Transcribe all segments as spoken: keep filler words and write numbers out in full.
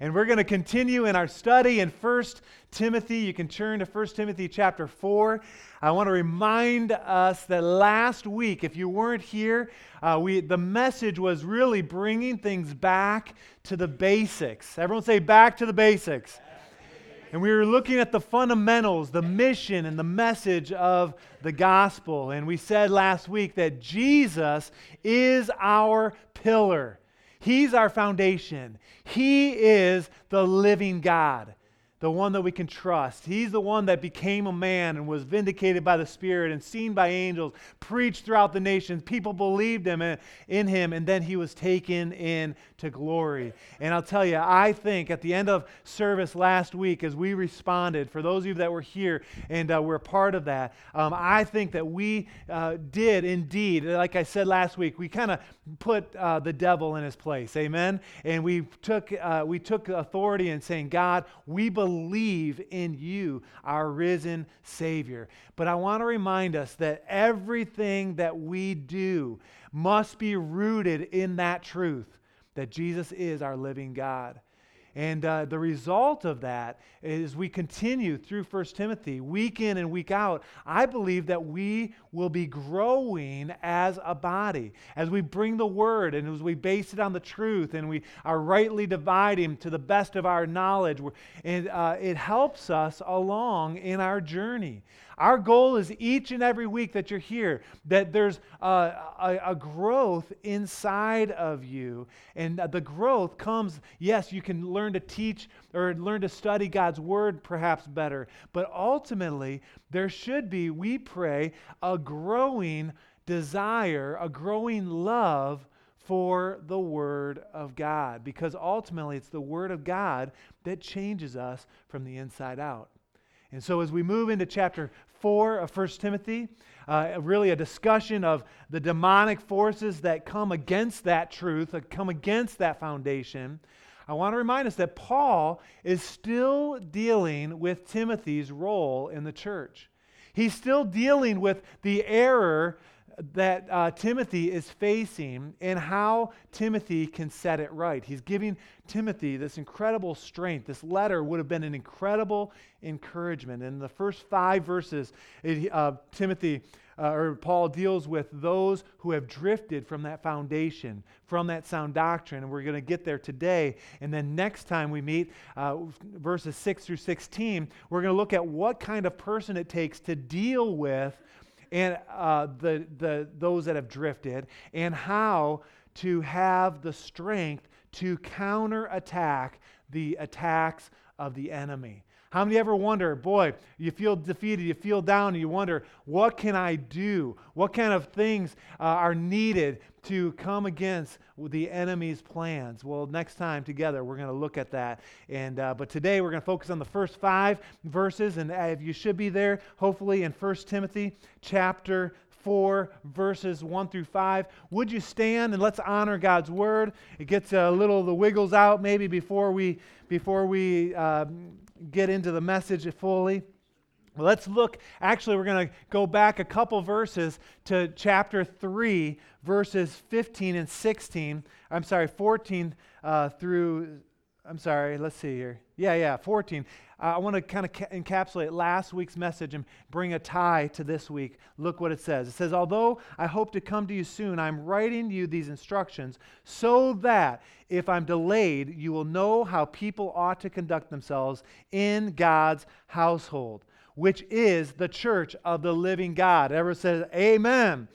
And we're going to continue in our study in First Timothy. You can turn to First Timothy chapter four. I want to remind us that last week, if you weren't here, uh, we the message was really bringing things back to the basics. Everyone say, back to the basics. And we were looking at the fundamentals, the mission and the message of the gospel. And we said last week that Jesus is our pillar. He's our foundation. He is the living God, the one that we can trust. He's the one that became a man and was vindicated by the Spirit and seen by angels, preached throughout the nations. People believed him and, in him, and then he was taken in to glory. And I'll tell you, I think at the end of service last week, as we responded, for those of you that were here and uh, were part of that, um, I think that we uh, did indeed, like I said last week, we kind of put uh, the devil in his place, amen? And we took, uh, we took authority in saying, God, we believe Believe in you, our risen Savior. But I want to remind us that everything that we do must be rooted in that truth, that Jesus is our living God. And uh, the result of that is we continue through First Timothy, week in and week out. I believe that we will be growing as a body, as we bring the word and as we base it on the truth and we are rightly dividing to the best of our knowledge. And uh, it helps us along in our journey. Our goal is each and every week that you're here, that there's a, a, a growth inside of you. And the growth comes, yes, you can learn to teach or learn to study God's word perhaps better. But ultimately, there should be, we pray, a growing desire, a growing love for the word of God. Because ultimately, it's the word of God that changes us from the inside out. And so as we move into chapter four of First Timothy, uh, really a discussion of the demonic forces that come against that truth, that come against that foundation, I want to remind us that Paul is still dealing with Timothy's role in the church. He's still dealing with the error that uh, Timothy is facing and how Timothy can set it right. He's giving Timothy this incredible strength. This letter would have been an incredible encouragement. In the first five verses, it, uh, Timothy uh, or Paul deals with those who have drifted from that foundation, from that sound doctrine, and we're going to get there today. And then next time we meet, uh, verses six through sixteen, we're going to look at what kind of person it takes to deal with and uh, the the those that have drifted, and how to have the strength to counterattack the attacks of the enemy. How many ever wonder, boy, you feel defeated, you feel down, and you wonder, what can I do? What kind of things uh, are needed to come against the enemy's plans? Well, next time together, we're going to look at that. And uh, but today, we're going to focus on the first five verses, and if you should be there, hopefully, in First Timothy chapter four, verses one through five. Would you stand and let's honor God's word? It gets a little of the wiggles out maybe before we, before we... Uh, get into the message fully. Let's look. Actually, we're going to go back a couple verses to chapter three, verses fifteen and sixteen. I'm sorry, fourteen uh, through, I'm sorry, let's see here. Yeah, yeah, fourteen. Uh, I want to kind of ca- encapsulate last week's message and bring a tie to this week. Look what it says. It says, although I hope to come to you soon, I'm writing you these instructions so that if I'm delayed, you will know how people ought to conduct themselves in God's household, which is the church of the living God. Everyone says, amen. Amen.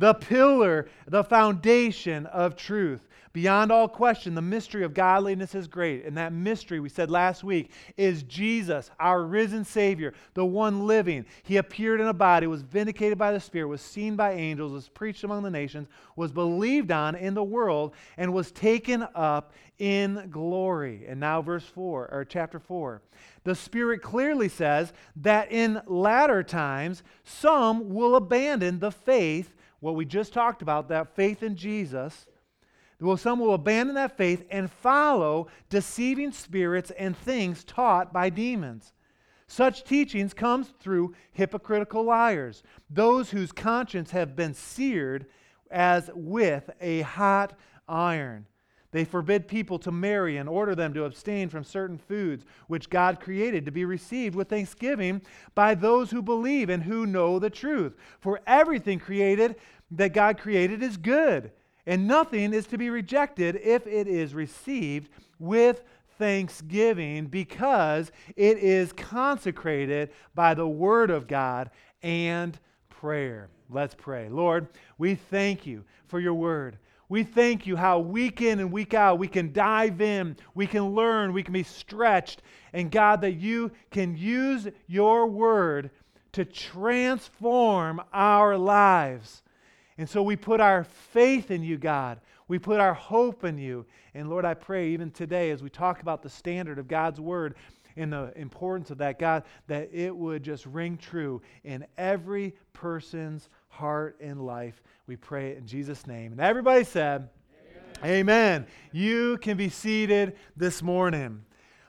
The pillar, the foundation of truth. Beyond all question, the mystery of godliness is great. And that mystery, we said last week, is Jesus, our risen Savior, the one living. He appeared in a body, was vindicated by the Spirit, was seen by angels, was preached among the nations, was believed on in the world, and was taken up in glory. And now verse four, or chapter four. The Spirit clearly says that in latter times, some will abandon the faith, what we just talked about, that faith in Jesus. Well, some will abandon that faith and follow deceiving spirits and things taught by demons. Such teachings comes through hypocritical liars, those whose conscience have been seared as with a hot iron. They forbid people to marry and order them to abstain from certain foods which God created to be received with thanksgiving by those who believe and who know the truth. For everything created that God created is good, and nothing is to be rejected if it is received with thanksgiving, because it is consecrated by the word of God and prayer. Let's pray. Lord, we thank you for your word. We thank you how week in and week out we can dive in, we can learn, we can be stretched. And God, that you can use your word to transform our lives. And so we put our faith in you, God. We put our hope in you. And Lord, I pray even today as we talk about the standard of God's word and the importance of that, God, that it would just ring true in every person's heart and life. We pray it in Jesus' name. And everybody said, Amen. Amen. You can be seated this morning.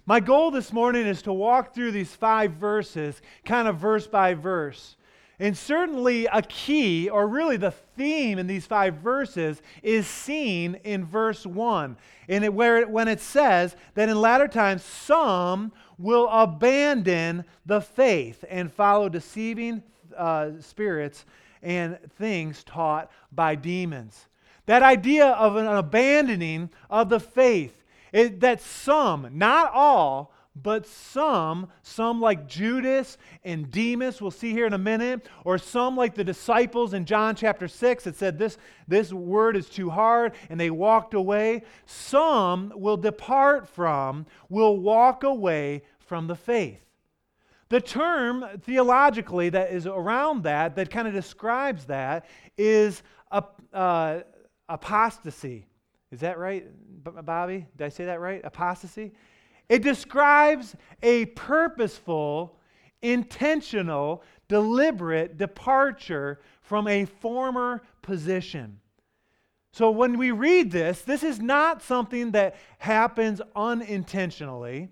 My goal this morning is to walk through these five verses, kind of verse by verse. And certainly a key, or really the theme in these five verses, is seen in verse one. And it, where it, when it says that in latter times some will abandon the faith and follow deceiving uh, spirits and things taught by demons. That idea of an abandoning of the faith, it, that some, not all, but some, some like Judas and Demas, we'll see here in a minute, or some like the disciples in John chapter six that said this, this word is too hard, and they walked away. Some will depart from, will walk away from the faith. The term theologically that is around that, that kind of describes that, is ap- uh, apostasy. Is that right, Bobby? Did I say that right? Apostasy? It describes a purposeful, intentional, deliberate departure from a former position. So when we read this, this is not something that happens unintentionally.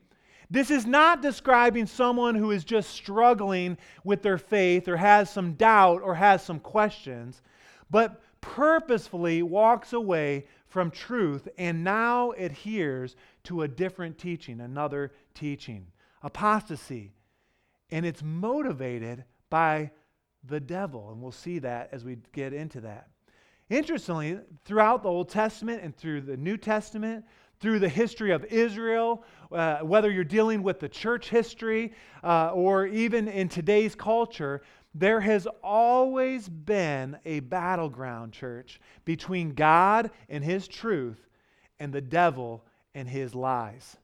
This is not describing someone who is just struggling with their faith or has some doubt or has some questions, but purposefully walks away from truth and now adheres to a different teaching, another teaching, apostasy. And it's motivated by the devil, and we'll see that as we get into that. Interestingly, throughout the Old Testament and through the New Testament, through the history of Israel, uh, whether you're dealing with the church history uh, or even in today's culture, there has always been a battleground, church, between God and his truth and the devil and his lies.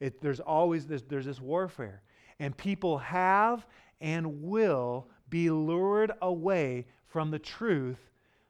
It, there's always this, there's this warfare, and people have and will be lured away from the truth,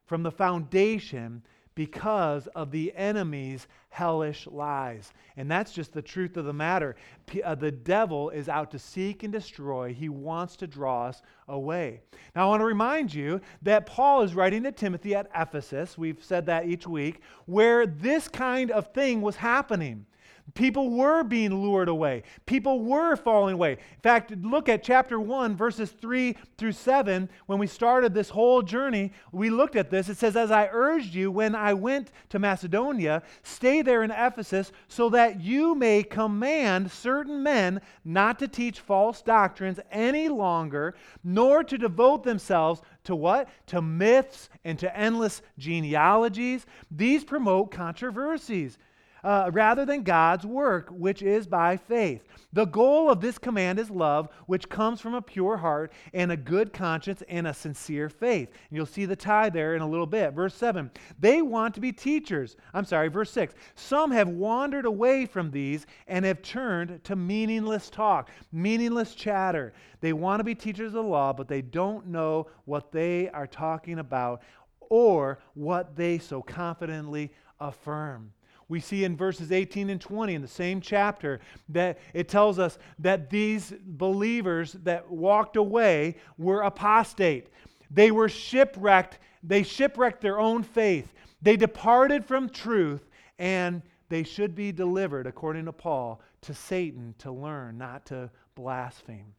from the foundation, because of the enemy's hellish lies. And that's just the truth of the matter. P- uh, the devil is out to seek and destroy. He wants to draw us away. Now, I want to remind you that Paul is writing to Timothy at Ephesus. We've said that each week, where this kind of thing was happening. People were being lured away. People were falling away. In fact, look at chapter one, verses three through seven. When we started this whole journey, we looked at this. It says, "As I urged you when I went to Macedonia, stay there in Ephesus, so that you may command certain men not to teach false doctrines any longer, nor to devote themselves to what? To myths and to endless genealogies. These promote controversies. Uh, rather than God's work, which is by faith. The goal of this command is love, which comes from a pure heart and a good conscience and a sincere faith." And you'll see the tie there in a little bit. Verse seven, they want to be teachers. I'm sorry, verse six. Some have wandered away from these and have turned to meaningless talk, meaningless chatter. They want to be teachers of the law, but they don't know what they are talking about or what they so confidently affirm. We see in verses eighteen and twenty in the same chapter that it tells us that these believers that walked away were apostate. They were shipwrecked. They shipwrecked their own faith. They departed from truth, and they should be delivered, according to Paul, to Satan to learn not to blaspheme.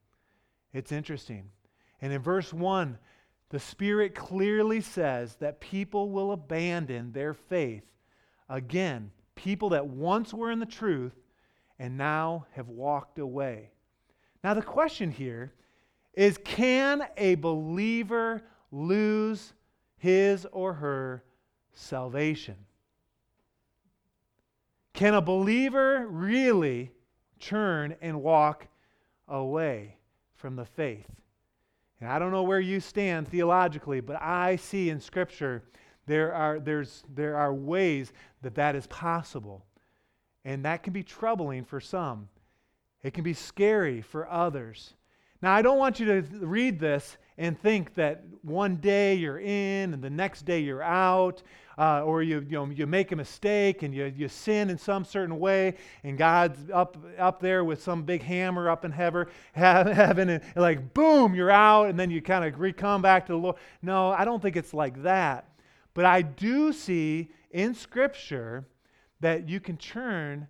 It's interesting. And in verse one, the Spirit clearly says that people will abandon their faith. Again, People that once were in the truth and now have walked away. Now the question here is, can a believer lose his or her salvation? Can a believer really turn and walk away from the faith? And I don't know where you stand theologically, but I see in Scripture there are there's there are ways that that is possible. And that can be troubling for some. It can be scary for others. Now, I don't want you to read this and think that one day you're in and the next day you're out, uh, or you you, know, you make a mistake and you, you sin in some certain way, and God's up up there with some big hammer up in heaven, heaven and like, boom, you're out, and then you kind of re-come back to the Lord. No, I don't think it's like that. But I do see in Scripture that you can turn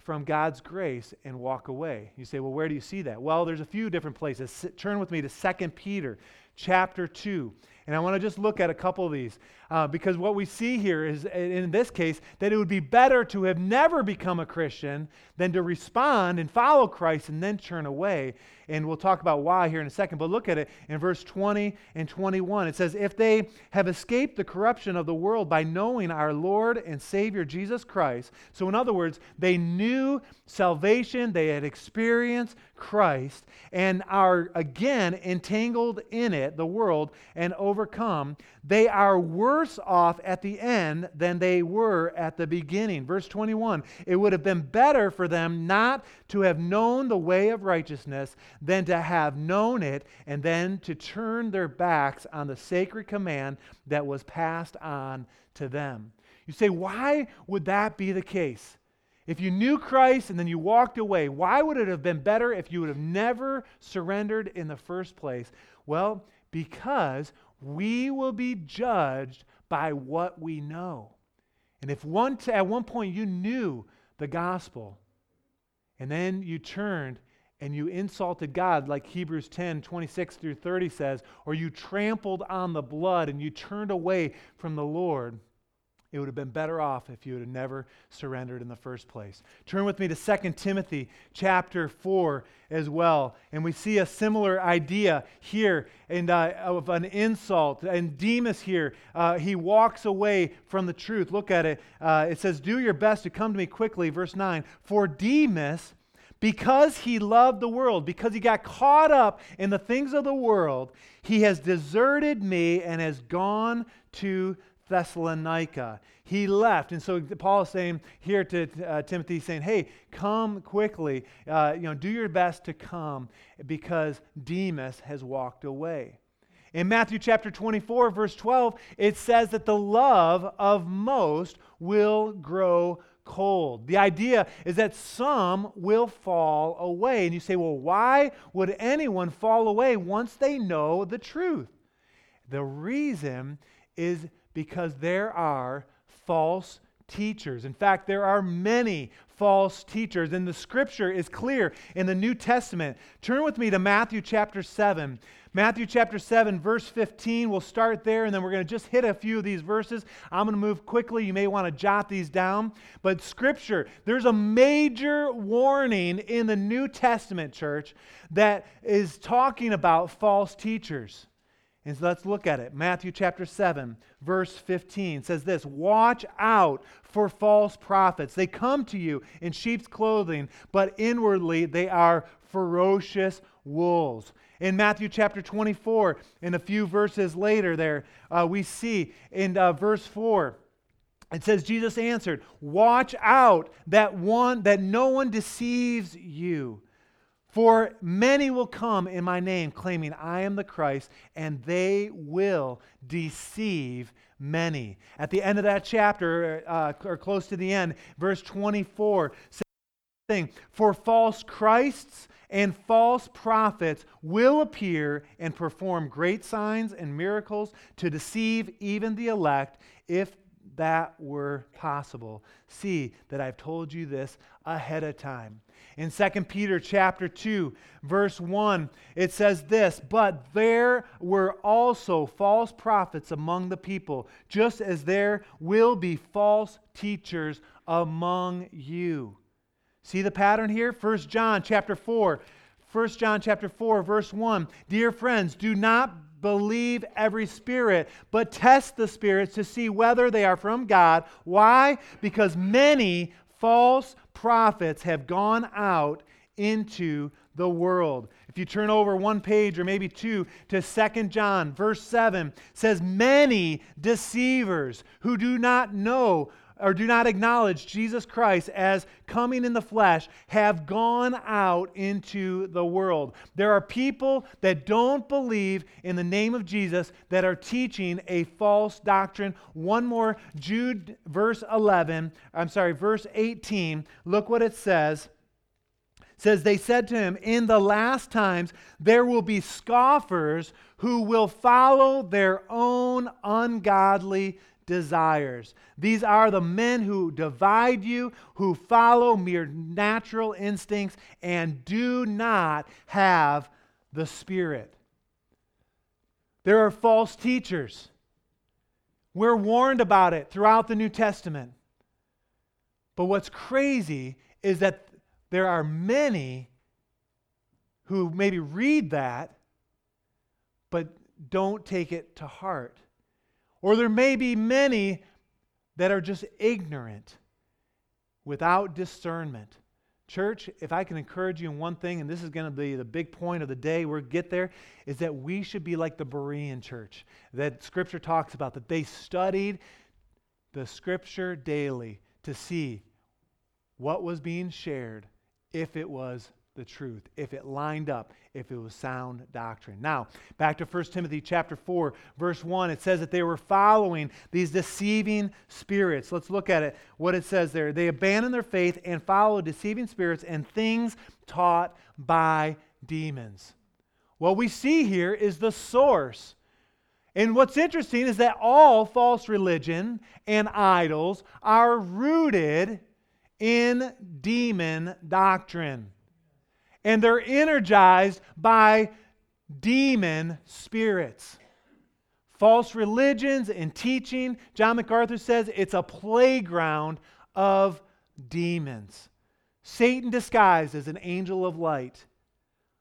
from God's grace and walk away. You say, well, where do you see that? Well, there's a few different places. Sit, turn with me to Second Peter chapter two. And I want to just look at a couple of these. Uh, because what we see here is, in this case, that it would be better to have never become a Christian than to respond and follow Christ and then turn away. And we'll talk about why here in a second. But look at it in verse twenty and twenty-one. It says, if they have escaped the corruption of the world by knowing our Lord and Savior Jesus Christ. So in other words, they knew salvation. They had experienced Christ and are again entangled in it, the world, and overcome. They are worse off at the end than they were at the beginning. Verse twenty-one, it would have been better for them not to have known the way of righteousness than to have known it and then to turn their backs on the sacred command that was passed on to them. You say, why would that be the case? If you knew Christ and then you walked away, why would it have been better if you would have never surrendered in the first place? Well, because we will be judged by what we know. And if one t- at one point you knew the gospel, and then you turned and you insulted God, like Hebrews ten, twenty-six through thirty says, or you trampled on the blood and you turned away from the Lord, it would have been better off if you would have never surrendered in the first place. Turn with me to Second Timothy chapter four as well. And we see a similar idea here and uh, of an insult. And Demas here, uh, he walks away from the truth. Look at it. Uh, it says, do your best to come to me quickly, verse nine. For Demas, because he loved the world, because he got caught up in the things of the world, he has deserted me and has gone to Thessalonica. He left. And so Paul is saying here to uh, Timothy, saying, hey, come quickly. Uh, you know, do your best to come because Demas has walked away. In Matthew chapter twenty-four, verse twelve, it says that the love of most will grow cold. The idea is that some will fall away. And you say, well, why would anyone fall away once they know the truth? The reason is because there are false teachers. In fact, there are many false teachers, and the Scripture is clear in the New Testament. Turn with me to Matthew chapter seven. Matthew chapter seven, verse fifteen. We'll start there, and then we're going to just hit a few of these verses. I'm going to move quickly. You may want to jot these down. But Scripture, there's a major warning in the New Testament, church, that is talking about false teachers. And so let's look at it. Matthew chapter seven, verse fifteen says this, watch out for false prophets. They come to you in sheep's clothing, but inwardly they are ferocious wolves. In Matthew chapter twenty-four, and a few verses later there, uh, we see in uh, verse four, it says, Jesus answered, watch out that one that no one deceives you. For many will come in my name, claiming I am the Christ, and they will deceive many. At the end of that chapter, uh, or close to the end, verse twenty-four says, for false Christs and false prophets will appear and perform great signs and miracles to deceive even the elect, if that were possible. See that I've told you this ahead of time. In Second Peter chapter two, verse one, it says this, but there were also false prophets among the people, just as there will be false teachers among you. See the pattern here? First John chapter four. First John chapter four, verse one. Dear friends, do not believe every spirit, but test the spirits to see whether they are from God. Why? Because many false prophets have gone out into the world. If you turn over one page or maybe two to Second John, verse seven, says, many deceivers who do not know or do not acknowledge Jesus Christ as coming in the flesh have gone out into the world. There are people that don't believe in the name of Jesus that are teaching a false doctrine. One more, Jude verse eleven, I'm sorry, verse eighteen. Look what it says. It says, they said to him, in the last times there will be scoffers who will follow their own ungodly desires. These are the men who divide you, who follow mere natural instincts, and do not have the Spirit. There are false teachers. We're warned about it throughout the New Testament. But what's crazy is that there are many who maybe read that, but don't take it to heart. Or there may be many that are just ignorant, without discernment. Church, if I can encourage you in one thing, and this is going to be the big point of the day we'll get there, is that we should be like the Berean church that Scripture talks about, that they studied the Scripture daily to see what was being shared, if it was the truth, if it lined up, if it was sound doctrine. Now, back to First Timothy chapter four, verse one, it says that they were following these deceiving spirits. Let's look at it, what it says there. They abandoned their faith and followed deceiving spirits and things taught by demons. What we see here is the source. And what's interesting is that all false religion and idols are rooted in demon doctrine. And they're energized by demon spirits. False religions and teaching, John MacArthur says, it's a playground of demons. Satan disguised as an angel of light.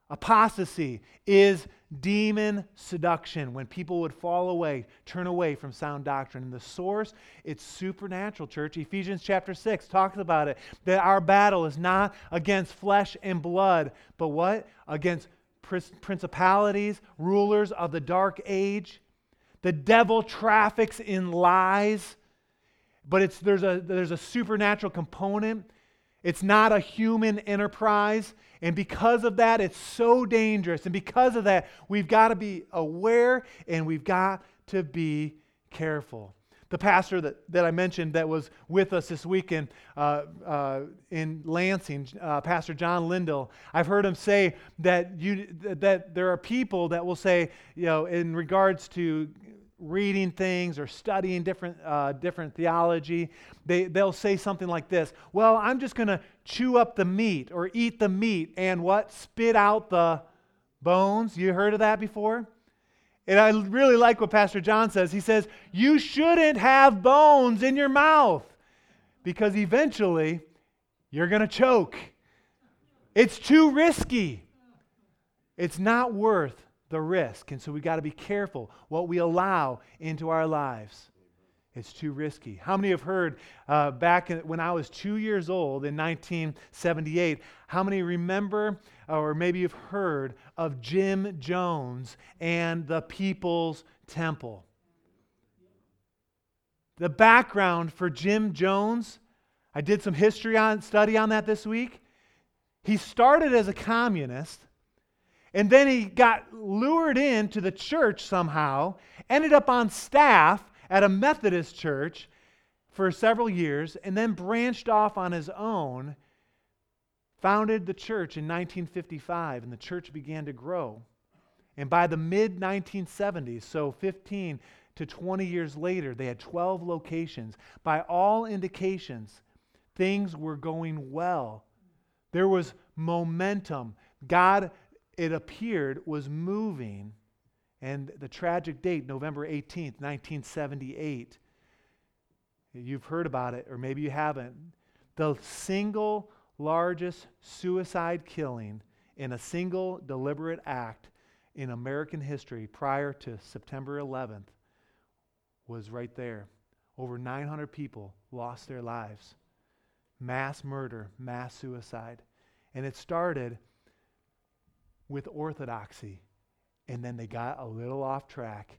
Apostasy is demon seduction, when people would fall away, turn away from sound doctrine. And the source, it's supernatural, church. Ephesians chapter six talks about it, that our battle is not against flesh and blood, but what? Against principalities, rulers of the dark age. The devil traffics in lies, but it's there's a there's a supernatural component. It's not a human enterprise. And because of that, it's so dangerous. And because of that, we've got to be aware and we've got to be careful. The pastor that, that I mentioned that was with us this weekend uh, uh, in Lansing, uh, Pastor John Lindell, I've heard him say that you that there are people that will say, you know, in regards to reading things or studying different uh, different theology, they, they'll say something like this, well, I'm just going to chew up the meat or eat the meat and what? Spit out the bones. You heard of that before? And I really like what Pastor John says. He says, you shouldn't have bones in your mouth because eventually you're going to choke. It's too risky. It's not worth the risk. And so we've got to be careful what we allow into our lives. It's too risky. How many have heard uh, back in, when I was two years old in nineteen seventy-eight, how many remember or maybe you've heard of Jim Jones and the People's Temple? The background for Jim Jones, I did some history on study on that this week. He started as a communist, and then he got lured into the church somehow, ended up on staff at a Methodist church for several years, and then branched off on his own, founded the church in nineteen fifty-five, and the church began to grow. And by the mid nineteen seventies, so fifteen to twenty years later, they had twelve locations. By all indications, things were going well. There was momentum. God, it appeared, was moving. And the tragic date, November eighteenth, nineteen seventy-eight, you've heard about it, or maybe you haven't. The single largest suicide killing in a single deliberate act in American history prior to September eleventh was right there. Over nine hundred people lost their lives. Mass murder, mass suicide. And it started with orthodoxy. And then they got a little off track,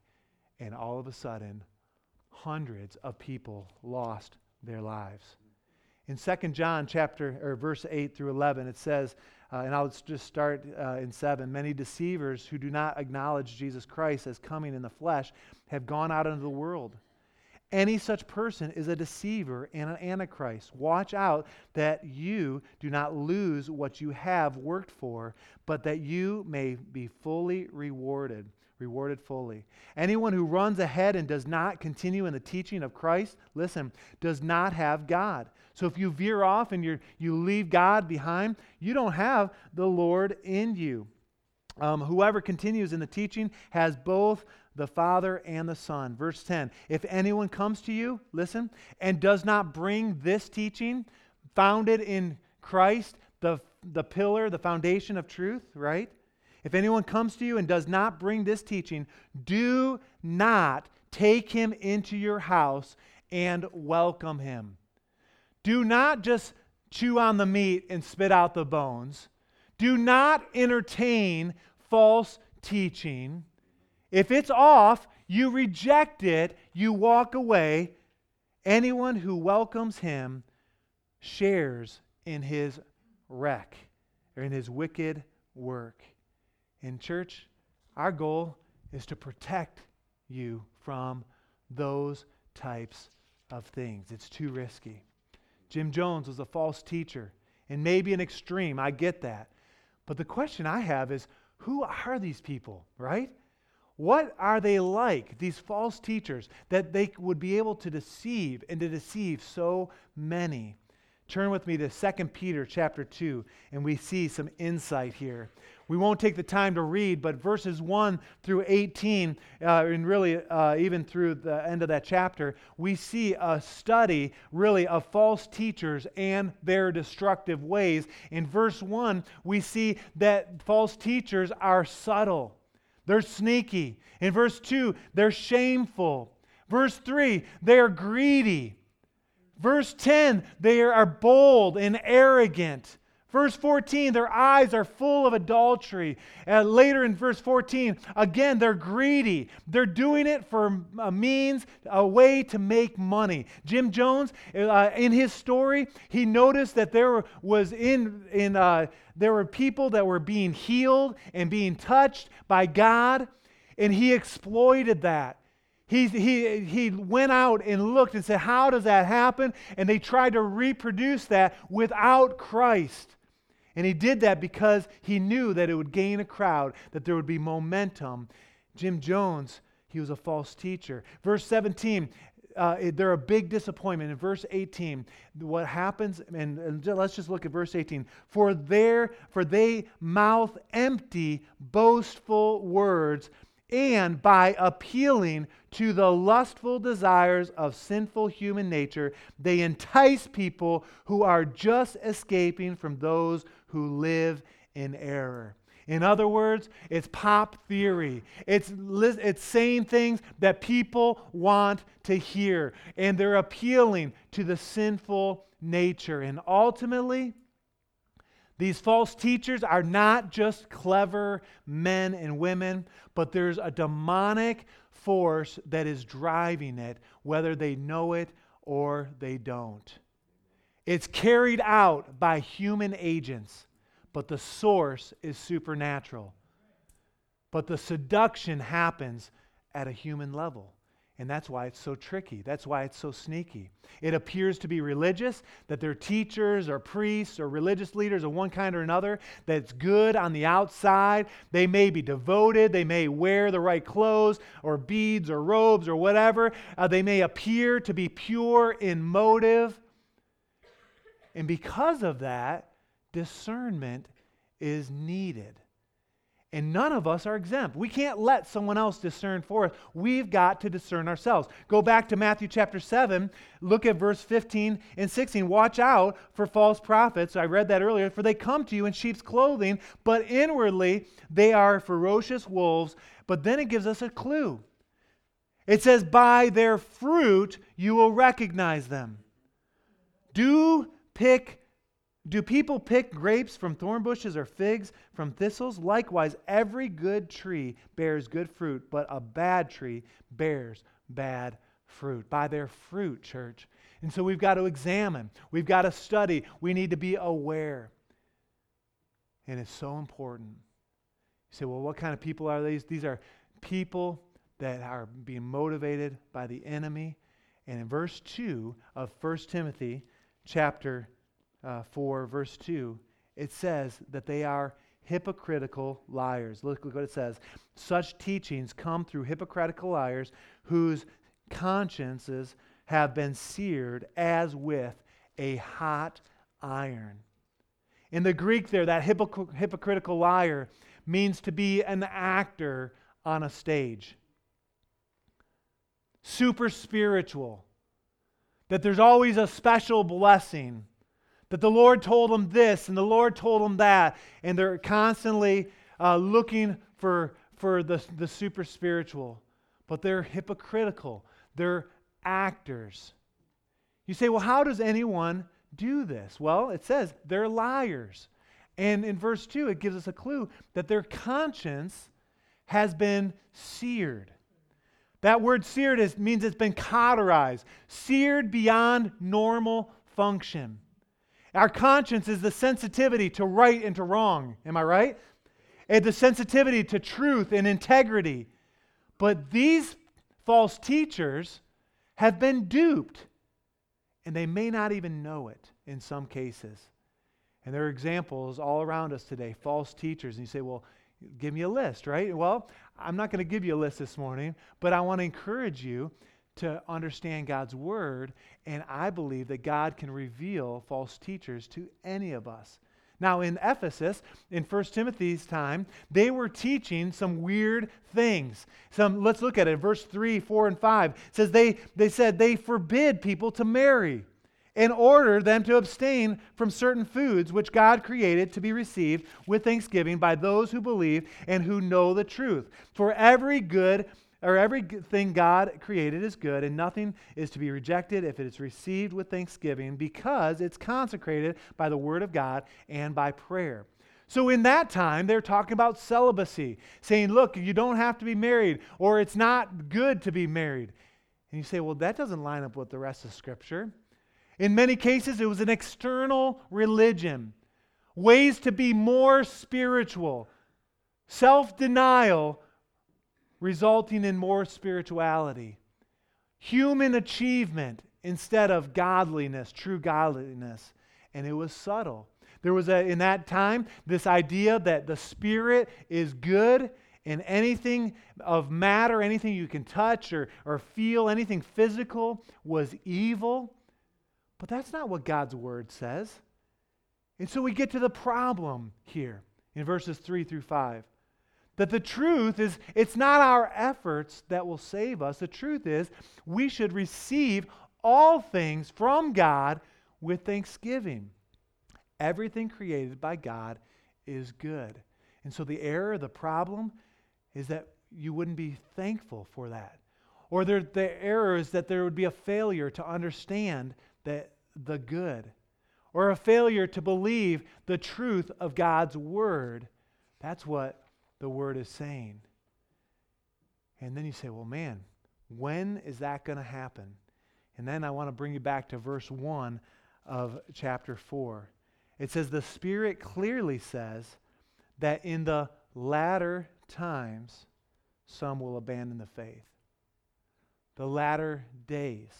and all of a sudden, hundreds of people lost their lives. In Second John chapter or verse eight through eleven, it says, uh, and I'll just start uh, in seven, many deceivers who do not acknowledge Jesus Christ as coming in the flesh have gone out into the world. Any such person is a deceiver and an antichrist. Watch out that you do not lose what you have worked for, but that you may be fully rewarded, rewarded fully. Anyone who runs ahead and does not continue in the teaching of Christ, listen, does not have God. So if you veer off and you you leave God behind, you don't have the Lord in you. Um, whoever continues in the teaching has both the Father and the Son. Verse ten, if anyone comes to you, listen, and does not bring this teaching founded in Christ, the, the pillar, the foundation of truth, right? If anyone comes to you and does not bring this teaching, do not take him into your house and welcome him. Do not just chew on the meat and spit out the bones. Do not entertain false teaching. If it's off, you reject it, you walk away. Anyone who welcomes him shares in his wreck or in his wicked work. In church, our goal is to protect you from those types of things. It's too risky. Jim Jones was a false teacher and maybe an extreme. I get that. But the question I have is, who are these people, right? What are they like, these false teachers, that they would be able to deceive and to deceive so many? Turn with me to Second Peter chapter two, and we see some insight here. We won't take the time to read, but verses one through eighteen, uh, and really uh, even through the end of that chapter, we see a study really of false teachers and their destructive ways. In verse one, we see that false teachers are subtle. They're sneaky. In verse two, they're shameful. Verse three, they are greedy. Verse ten, they are bold and arrogant. Verse fourteen, their eyes are full of adultery. And later in verse fourteen, again, they're greedy. They're doing it for a means, a way to make money. Jim Jones, uh, in his story, he noticed that there was in in uh, there were people that were being healed and being touched by God, and he exploited that. He, he, he went out and looked and said, how does that happen? And they tried to reproduce that without Christ. And he did that because he knew that it would gain a crowd, that there would be momentum. Jim Jones, he was a false teacher. Verse seventeen, uh, they're a big disappointment. In verse eighteen, what happens, and, and let's just look at verse eighteen. For, their, for they mouth empty, boastful words, and by appealing to the lustful desires of sinful human nature, they entice people who are just escaping from those who live in error. In other words, it's pop theory. It's it's saying things that people want to hear, and they're appealing to the sinful nature. And ultimately, these false teachers are not just clever men and women, but there's a demonic force that is driving it, whether they know it or they don't. It's carried out by human agents, but the source is supernatural. But the seduction happens at a human level. And that's why it's so tricky. That's why it's so sneaky. It appears to be religious, that they're teachers or priests or religious leaders of one kind or another, that's good on the outside. They may be devoted. They may wear the right clothes or beads or robes or whatever. Uh, they may appear to be pure in motive. And because of that, discernment is needed. And none of us are exempt. We can't let someone else discern for us. We've got to discern ourselves. Go back to Matthew chapter seven. Look at verse fifteen and sixteen. Watch out for false prophets. I read that earlier. For they come to you in sheep's clothing, but inwardly they are ferocious wolves. But then it gives us a clue. It says, by their fruit you will recognize them. Do pick Do people pick grapes from thorn bushes or figs from thistles? Likewise, every good tree bears good fruit, but a bad tree bears bad fruit. By their fruit, church. And so we've got to examine. We've got to study. We need to be aware. And it's so important. You say, well, what kind of people are these? These are people that are being motivated by the enemy. And in verse two of First Timothy chapter Uh, for verse two, it says that they are hypocritical liars. Look, look what it says. Such teachings come through hypocritical liars whose consciences have been seared as with a hot iron. In the Greek there, that hypoc- hypocritical liar means to be an actor on a stage. Super spiritual. That there's always a special blessing. That the Lord told them this and the Lord told them that. And they're constantly uh, looking for, for the, the super spiritual. But they're hypocritical. They're actors. You say, well, how does anyone do this? Well, it says they're liars. And in verse two, it gives us a clue that their conscience has been seared. That word seared is, means it's been cauterized. Seared beyond normal function. Our conscience is the sensitivity to right and to wrong. Am I right? And the sensitivity to truth and integrity. But these false teachers have been duped. And they may not even know it in some cases. And there are examples all around us today, false teachers. And you say, well, give me a list, right? Well, I'm not going to give you a list this morning, but I want to encourage you to understand God's word, and I believe that God can reveal false teachers to any of us. Now in Ephesus, in First Timothy's time, they were teaching some weird things. Some, let's look at it, verse three, four, and five. It says they, they said they forbid people to marry and order them to abstain from certain foods which God created to be received with thanksgiving by those who believe and who know the truth. For every good Or everything God created is good, and nothing is to be rejected if it is received with thanksgiving, because it's consecrated by the word of God and by prayer. So in that time, they're talking about celibacy, saying, look, you don't have to be married, or it's not good to be married. And you say, well, that doesn't line up with the rest of Scripture. In many cases, it was an external religion, ways to be more spiritual, self-denial, resulting in more spirituality, human achievement instead of godliness, true godliness. And it was subtle. There was a, in that time, this idea that the spirit is good, and anything of matter, anything you can touch or, or feel, anything physical was evil. But that's not what God's word says. And so we get to the problem here in verses three through five. That the truth is, it's not our efforts that will save us. The truth is, we should receive all things from God with thanksgiving. Everything created by God is good. And so the error, the problem, is that you wouldn't be thankful for that. Or there, the error is that there would be a failure to understand that the good. Or a failure to believe the truth of God's word. That's what the word is saying. And then you say, well, man, when is that going to happen? And then I want to bring you back to verse one of chapter four. It says, the Spirit clearly says that in the latter times, some will abandon the faith. the latter days.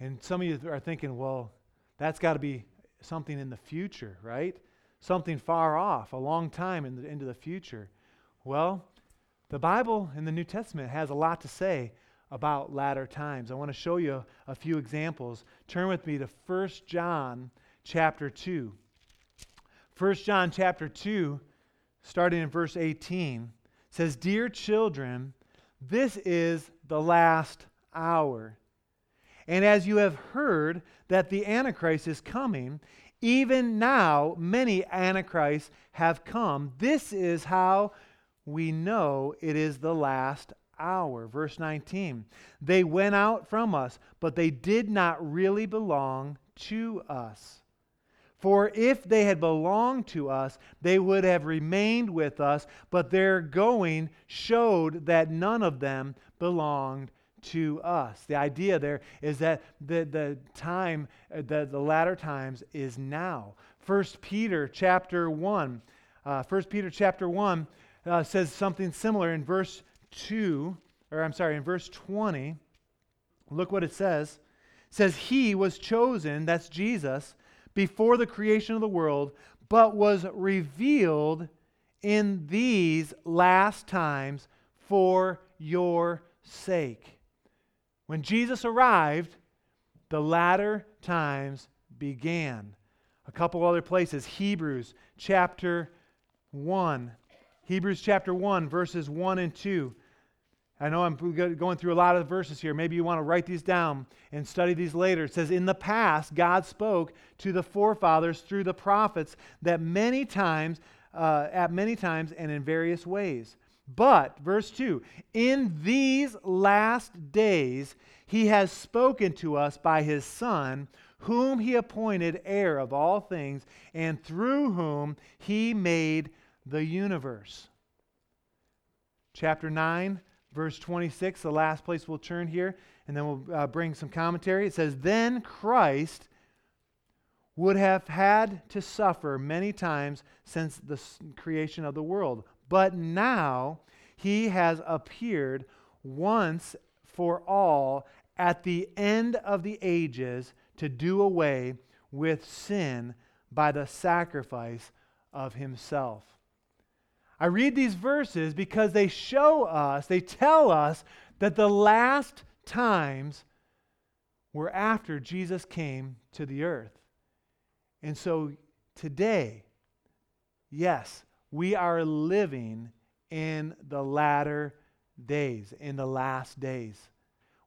And some of you are thinking, well, that's got to be something in the future, right? Something far off, a long time in the, into the future. Well, the Bible in the New Testament has a lot to say about latter times. I want to show you a few examples. Turn with me to First John chapter two. First John chapter two, starting in verse eighteen, says, "Dear children, this is the last hour. And as you have heard that the Antichrist is coming, even now many Antichrists have come. This is how we know it is the last hour." Verse nineteen, "They went out from us, but they did not really belong to us. For if they had belonged to us, they would have remained with us, but their going showed that none of them belonged to us." The idea there is that the, the time, the, the latter times is now. First Peter chapter one. Uh, First Peter chapter one uh, says something similar in verse two, or I'm sorry, in verse twenty. Look what it says. It says, "He was chosen," that's Jesus, "before the creation of the world, but was revealed in these last times for your sake." When Jesus arrived, the latter times began. A couple other places. Hebrews chapter one. Hebrews chapter one, verses one and two. I know I'm going through a lot of verses here. Maybe you want to write these down and study these later. It says, "In the past, God spoke to the forefathers through the prophets that many times, uh, at many times and in various ways. But," verse two, "in these last days He has spoken to us by His Son, whom He appointed heir of all things, and through whom He made the universe." Chapter nine, verse twenty-six, the last place we'll turn here, and then we'll uh, bring some commentary. It says, "Then Christ would have had to suffer many times since the creation of the world. But now He has appeared once for all at the end of the ages to do away with sin by the sacrifice of Himself." I read these verses because they show us, they tell us that the last times were after Jesus came to the earth. And so today, yes, we are living in the latter days, in the last days.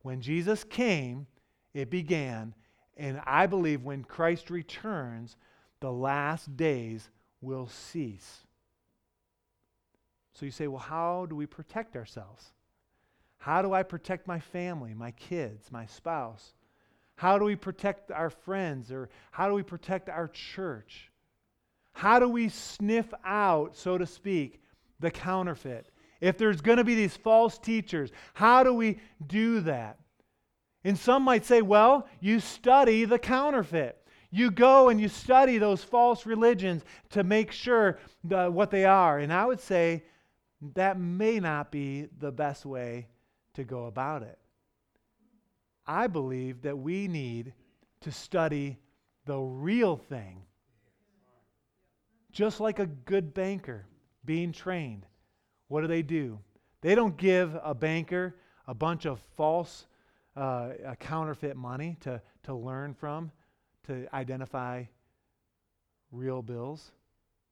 When Jesus came, it began, and I believe when Christ returns, the last days will cease. So you say, well, how do we protect ourselves? How do I protect my family, my kids, my spouse? How do we protect our friends, or how do we protect our church? How do we sniff out, so to speak, the counterfeit? If there's going to be these false teachers, how do we do that? And some might say, well, you study the counterfeit. You go and you study those false religions to make sure the, what they are. And I would say that may not be the best way to go about it. I believe that we need to study the real thing. Just like a good banker being trained, what do they do? They don't give a banker a bunch of false, uh, counterfeit money to, to learn from, to identify real bills.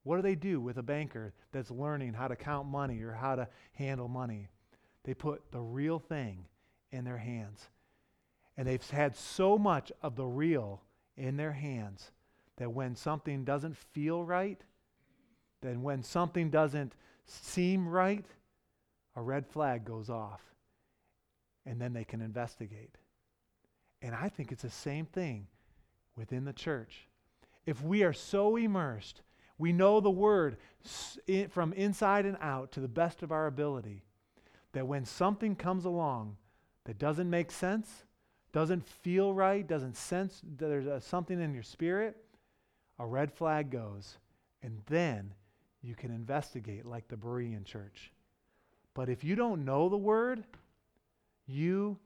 What do they do with a banker that's learning how to count money or how to handle money? They put the real thing in their hands. And they've had so much of the real in their hands that when something doesn't feel right, then when something doesn't seem right, a red flag goes off, and then they can investigate. And I think it's the same thing within the church. If we are so immersed, we know the Word from inside and out to the best of our ability, that when something comes along that doesn't make sense, doesn't feel right, doesn't sense that there's a, something in your spirit, a red flag goes, and then you can investigate like the Berean church. But if you don't know the Word, you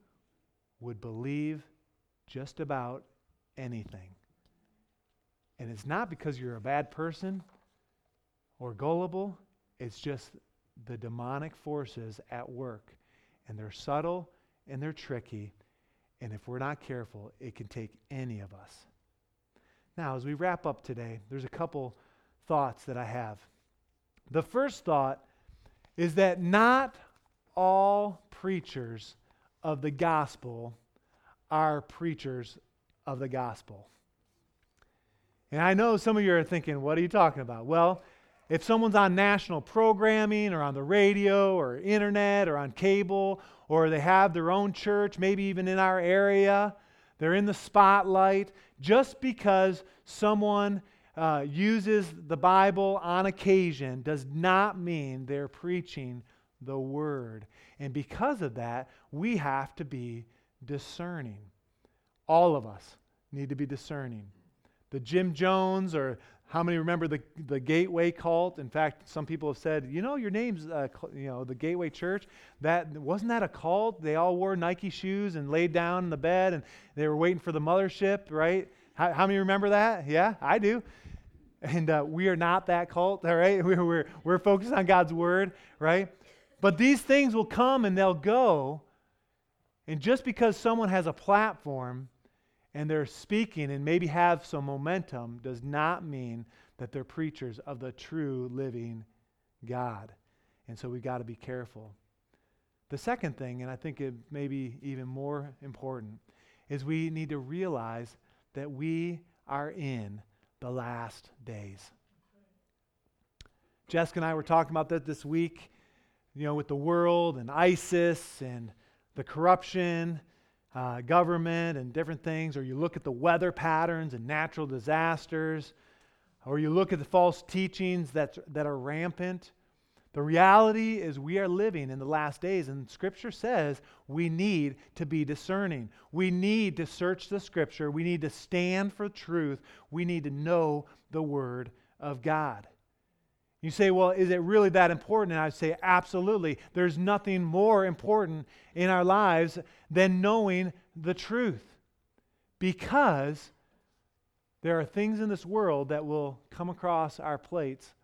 would believe just about anything. And it's not because you're a bad person or gullible. It's just the demonic forces at work. And they're subtle and they're tricky. And if we're not careful, it can take any of us. Now, as we wrap up today, there's a couple thoughts that I have. The first thought is that not all preachers of the gospel are preachers of the gospel. And I know some of you are thinking, what are you talking about? Well, if someone's on national programming or on the radio or internet or on cable, or they have their own church, maybe even in our area, they're in the spotlight, just because someone uh, uses the Bible on occasion does not mean they're preaching the Word. And because of that, we have to be discerning. All of us need to be discerning. The Jim Jones, or how many remember the the Gateway cult? In fact, some people have said, you know, your name's, uh, you know, the Gateway Church. That wasn't that a cult? They all wore Nike shoes and laid down in the bed, and they were waiting for the mothership, right? How, how many remember that? Yeah, I do. And uh, we are not that cult, all right? We're, we're we're focused on God's word, right? But these things will come and they'll go, and just because someone has a platform and they're speaking and maybe have some momentum does not mean that they're preachers of the true living God. And so we've got to be careful. The second thing, and I think it may be even more important, is we need to realize that we are in the last days. Jessica and I were talking about that this week, you know, with the world and ISIS and the corruption, Uh, government and different things, or you look at the weather patterns and natural disasters, or you look at the false teachings that, that are rampant. The reality is we are living in the last days, and Scripture says we need to be discerning. We need to search the Scripture. We need to stand for truth. We need to know the Word of God. You say, well, is it really that important? And I say, absolutely. There's nothing more important in our lives than knowing the truth, because there are things in this world that will come across our plates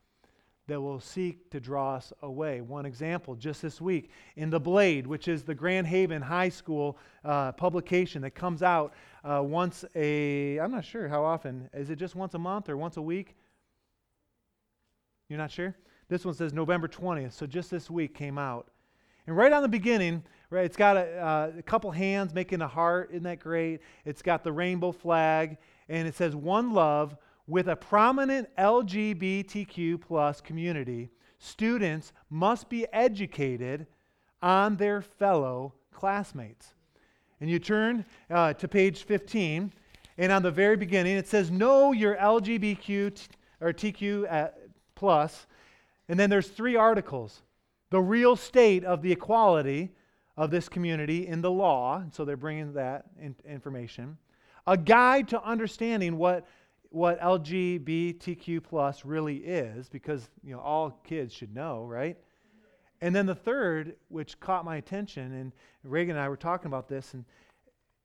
that will seek to draw us away. One example, just this week, in the Blade, which is the Grand Haven High School uh, publication that comes out uh, once a, I'm not sure how often, is it just once a month or once a week? You're not sure? This one says November twentieth, so just this week came out. And right on the beginning, right, it's got a, uh, a couple hands making a heart. Isn't that great? It's got the rainbow flag, and it says, one love with a prominent L G B T Q plus community, students must be educated on their fellow classmates. And you turn uh, to page fifteen, and on the very beginning, it says, know your L G B T Q or T Q at plus, and then there's three articles. The real state of the equality of this community in the law, so they're bringing that in, information. A guide to understanding what, what L G B T Q plus really is, because you know all kids should know, right? And then the third, which caught my attention, and Reagan and I were talking about this, and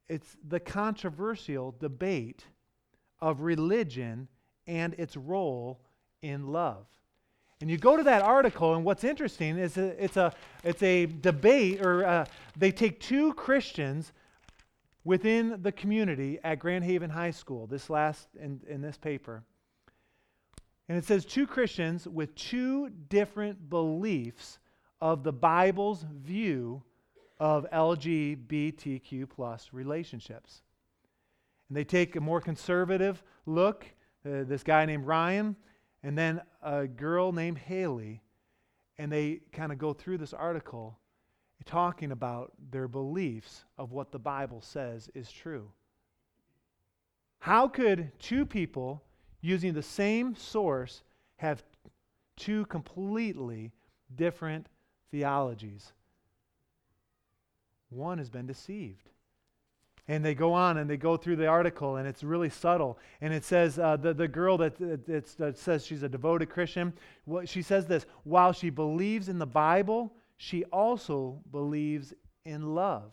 it's the controversial debate of religion and its role in love. And you go to that article, and what's interesting is a, it's a it's a debate, or uh, they take two Christians within the community at Grand Haven High School, this last in, in this paper. And it says two Christians with two different beliefs of the Bible's view of L G B T Q plus relationships. And they take a more conservative look, uh, this guy named Ryan, and then a girl named Haley, and they kind of go through this article talking about their beliefs of what the Bible says is true. How could two people using the same source have two completely different theologies? One has been deceived. And they go on and they go through the article, and it's really subtle. And it says, uh, the, the girl that, it's, that says she's a devoted Christian, well, she says this, while she believes in the Bible, she also believes in love.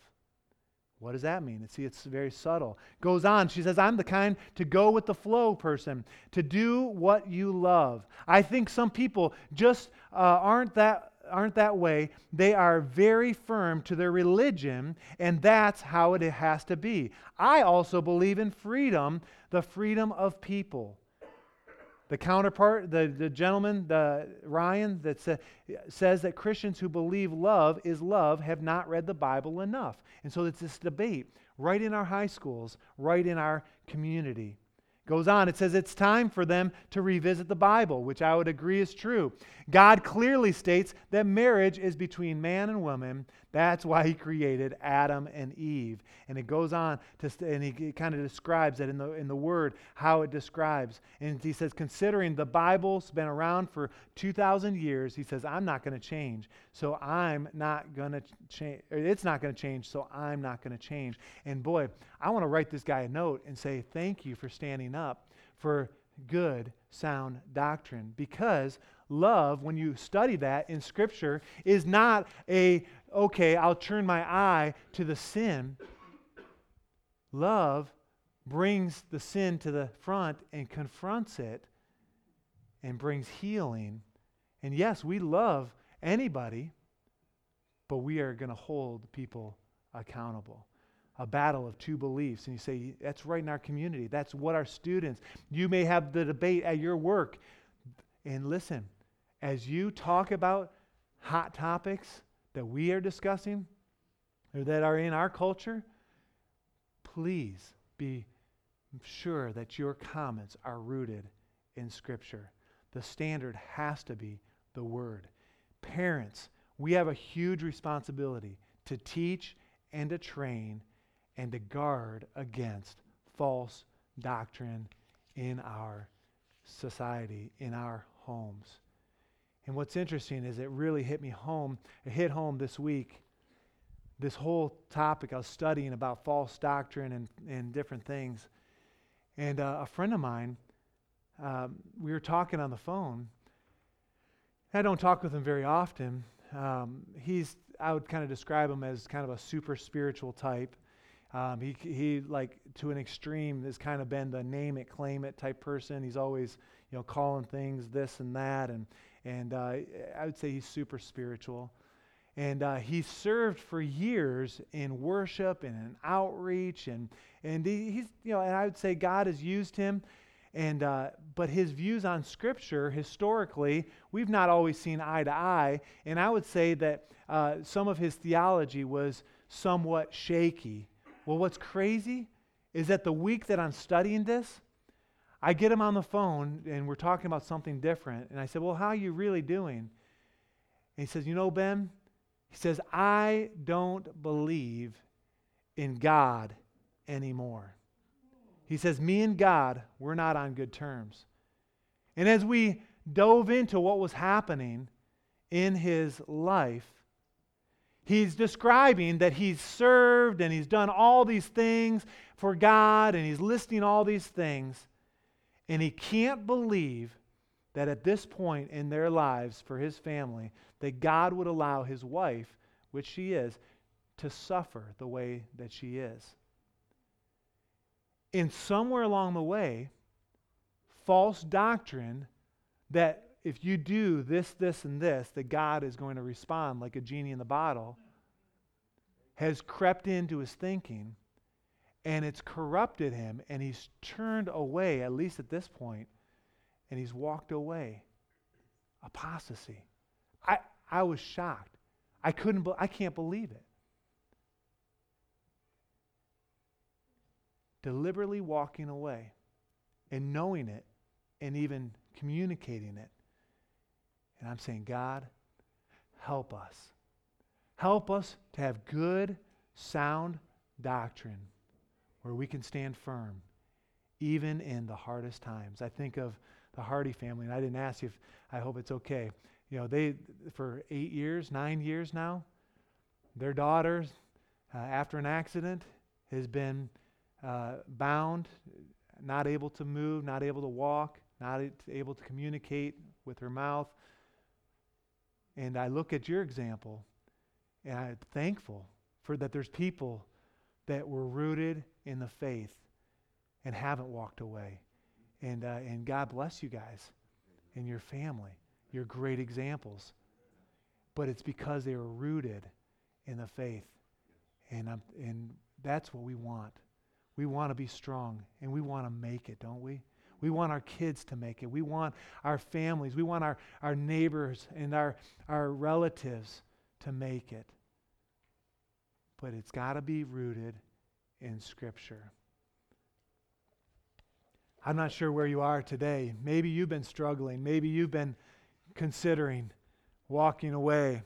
What does that mean? And see, it's very subtle. Goes on. She says, I'm the kind to go with the flow person, to do what you love. I think some people just uh, aren't that aren't that way. They are very firm to their religion, and that's how it has to be. I also believe in freedom, the freedom of people. The counterpart, the, the gentleman, the Ryan, that sa- says that Christians who believe love is love have not read the Bible enough. And so it's this debate right in our high schools, right in our community. Goes on, it says it's time for them to revisit the Bible, which I would agree is true. God clearly states that marriage is between man and woman. That's why he created Adam and Eve. And it goes on to, and he kind of describes that in the in the Word, how it describes. And he says, considering the Bible's been around for two thousand years, he says, I'm not going to change. So I'm not going to change. It's not going to change, so I'm not going to change. And boy, I want to write this guy a note and say, thank you for standing up for good, sound doctrine, because love, when you study that in Scripture, is not a, okay, I'll turn my eye to the sin. Love brings the sin to the front and confronts it and brings healing. And yes, we love anybody, but we are going to hold people accountable. A battle of two beliefs. And you say, that's right in our community. That's what our students, you may have the debate at your work. And listen, as you talk about hot topics that we are discussing or that are in our culture, please be sure that your comments are rooted in Scripture. The standard has to be the Word. Parents, we have a huge responsibility to teach and to train and to guard against false doctrine in our society, in our homes. And what's interesting is it really hit me home, it hit home this week, this whole topic I was studying about false doctrine and, and different things. And uh, a friend of mine, um, we were talking on the phone. I don't talk with him very often. Um, he's, I would kind of describe him as kind of a super spiritual type. Um, he, he like, to an extreme, has kind of been the name it, claim it type person. He's always, you know, calling things this and that. And, and uh, I would say he's super spiritual. And uh, he served for years in worship and in outreach. And, and he, he's, you know, and I would say God has used him. And uh, but his views on Scripture, historically, we've not always seen eye to eye. And I would say that uh, some of his theology was somewhat shaky. Well, what's crazy is that the week that I'm studying this, I get him on the phone and we're talking about something different. And I said, well, how are you really doing? And he says, you know, Ben, he says, I don't believe in God anymore. He says, me and God, we're not on good terms. And as we dove into what was happening in his life, he's describing that he's served and he's done all these things for God and he's listing all these things. And he can't believe that at this point in their lives for his family, that God would allow his wife, which she is, to suffer the way that she is. And somewhere along the way, false doctrine that if you do this, this, and this, that God is going to respond like a genie in the bottle, has crept into his thinking, and it's corrupted him, and he's turned away, at least at this point, and he's walked away. Apostasy. I, I was shocked. I couldn't. Be, I can't believe it. Deliberately walking away, and knowing it, and even communicating it. And I'm saying, God, help us. Help us to have good, sound doctrine where we can stand firm, even in the hardest times. I think of the Hardy family, and I didn't ask you if, I hope it's okay. You know, they, for eight years, nine years now, their daughter, uh, after an accident, has been uh, bound, not able to move, not able to walk, not able to communicate with her mouth. And I look at your example, and I'm thankful for that there's people that were rooted in the faith and haven't walked away. And, uh, and God bless you guys and your family. You're great examples. But it's because they were rooted in the faith. And, I'm, and that's what we want. We want to be strong, and we want to make it, don't we? We want our kids to make it. We want our families. We want our, our neighbors and our, our relatives to make it. But it's got to be rooted in Scripture. I'm not sure where you are today. Maybe you've been struggling. Maybe you've been considering walking away.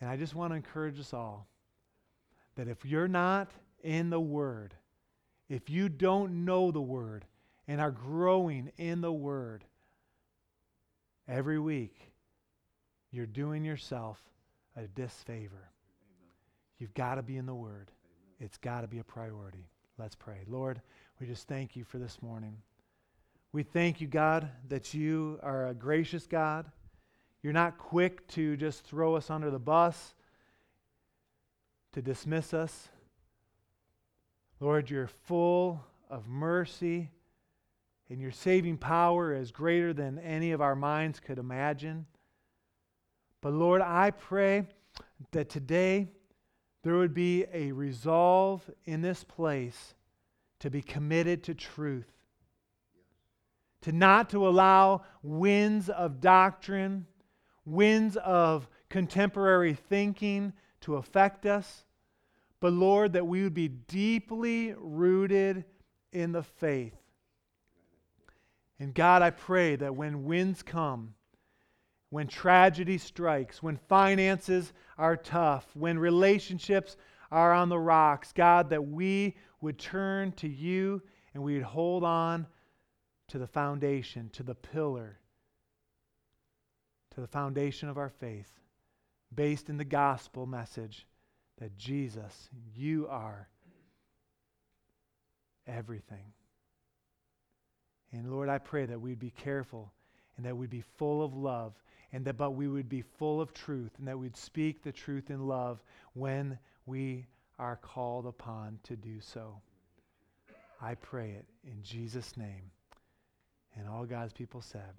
And I just want to encourage us all that if you're not in the Word, if you don't know the Word and are growing in the Word every week, you're doing yourself a disfavor. Amen. You've got to be in the Word. Amen. It's got to be a priority. Let's pray. Lord, we just thank you for this morning. We thank you, God, that you are a gracious God. You're not quick to just throw us under the bus, to dismiss us. Lord, you're full of mercy, and your saving power is greater than any of our minds could imagine. But Lord, I pray that today there would be a resolve in this place to be committed to truth, to not to allow winds of doctrine, winds of contemporary thinking to affect us, but Lord, that we would be deeply rooted in the faith. And God, I pray that when winds come, when tragedy strikes, when finances are tough, when relationships are on the rocks, God, that we would turn to you and we would hold on to the foundation, to the pillar, to the foundation of our faith, based in the gospel message that Jesus, you are everything. And Lord, I pray that we'd be careful and that we'd be full of love, and that but we would be full of truth, and that we'd speak the truth in love when we are called upon to do so. I pray it in Jesus' name. And all God's people said.